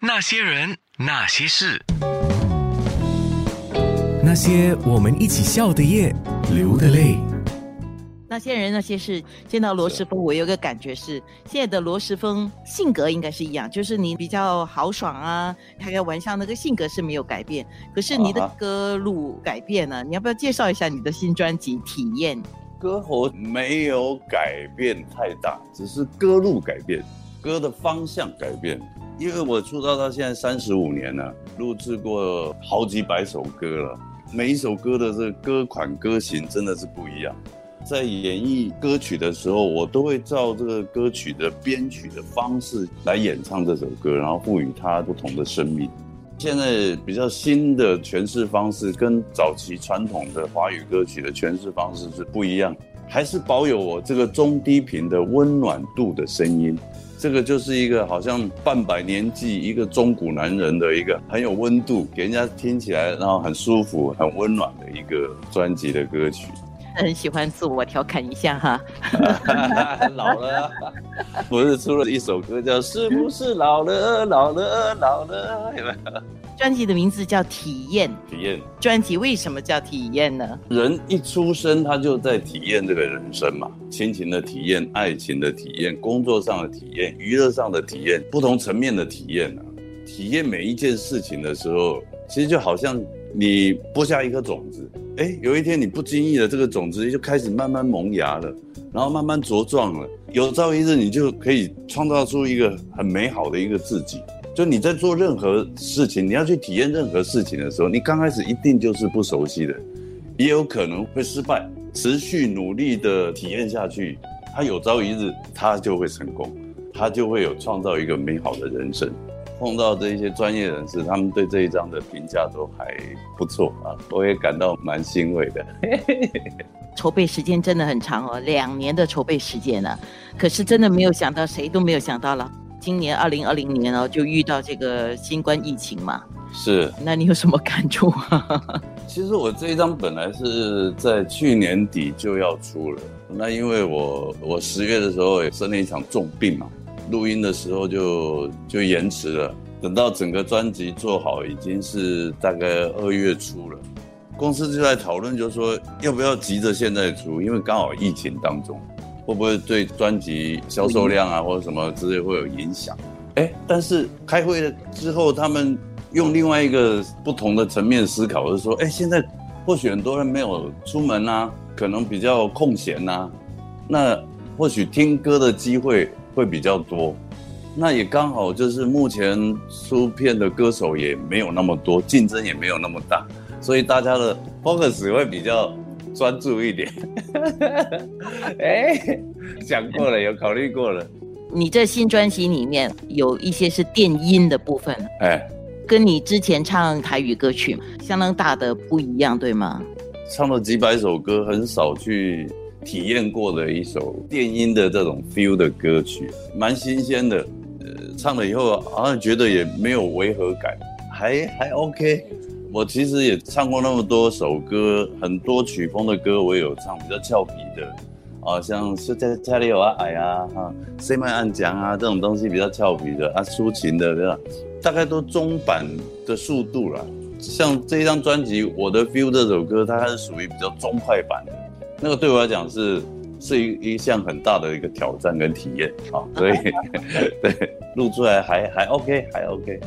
那些人，那些事，那些我们一起笑的夜，流的泪。那些人那些事，见到罗时丰我有个感觉是，现在的罗时丰性格应该是一样，就是你比较豪爽啊，开开玩笑，那个性格是没有改变，可是你的歌路改变了。你要不要介绍一下你的新专辑《体验》？歌喉没有改变太大，只是歌路改变，歌的方向改变。因为我出道到现在35年了，录制过好几百首歌了，每一首歌的这歌款歌型真的是不一样。在演绎歌曲的时候，我都会照这个歌曲的编曲的方式来演唱这首歌，然后赋予它不同的生命。现在比较新的诠释方式跟早期传统的华语歌曲的诠释方式是不一样，还是保有我这个中低频的温暖度的声音。这个就是一个好像半百年纪一个中古男人的一个很有温度，给人家听起来然后很舒服很温暖的一个专辑的歌曲。很喜欢自我调侃一下哈，老了，不是出了一首歌叫《是不是老了老了老了》，有没有？专辑的名字叫《体验》，体验。专辑为什么叫体验呢？人一出生他就在体验这个人生嘛，亲情的体验、爱情的体验、工作上的体验、娱乐上的体验，不同层面的体验啊。体验每一件事情的时候，其实就好像你播下一颗种子，有一天你不经意的这个种子就开始慢慢萌芽了，然后慢慢茁壮了，有朝一日你就可以创造出一个很美好的一个自己。就你在做任何事情，你要去体验任何事情的时候，你刚开始一定就是不熟悉的，也有可能会失败，持续努力的体验下去，它有朝一日它就会成功，它就会有创造一个美好的人生。碰到这些专业人士，他们对这一张的评价都还不错啊，我也感到蛮欣慰的。筹备时间真的很长哦，2年的筹备时间了，可是真的没有想到，谁都没有想到了。今年2020年哦，就遇到这个新冠疫情嘛。是。那你有什么感触啊？其实我这一张本来是在去年底就要出了，那因为我10月的时候也生了一场重病嘛。录音的时候就延迟了，等到整个专辑做好已经是大概2月初了。公司就在讨论，就说要不要急着现在出，因为刚好疫情当中，会不会对专辑销售量啊或者什么之类会有影响？但是开会之后，他们用另外一个不同的层面思考，就是说，现在或许很多人没有出门啊，可能比较空闲啊，那或许听歌的机会会比较多，那也刚好就是目前出片的歌手也没有那么多，竞争也没有那么大，所以大家的 focus 会比较专注一点。想过了，有考虑过了。你这新专辑里面有一些是电音的部分，跟你之前唱台语歌曲相当大的不一样，对吗？唱了几百首歌，很少去体验过的一首电音的这种 feel 的歌曲，蛮新鲜的，唱了以后好像觉得也没有违和感，还 OK。 我其实也唱过那么多首歌，很多曲风的歌我也有唱，比较俏皮的啊，像是在家里有阿矮啊、谁卖暗讲啊这种东西比较俏皮的啊，抒情的，对吧？大概都中版的速度啦。像这张专辑《我的 feel》这首歌，它是属于比较中快版的。那个对我来讲是一项很大的一个挑战跟体验啊，所以对录出来还 OK， 还 OK。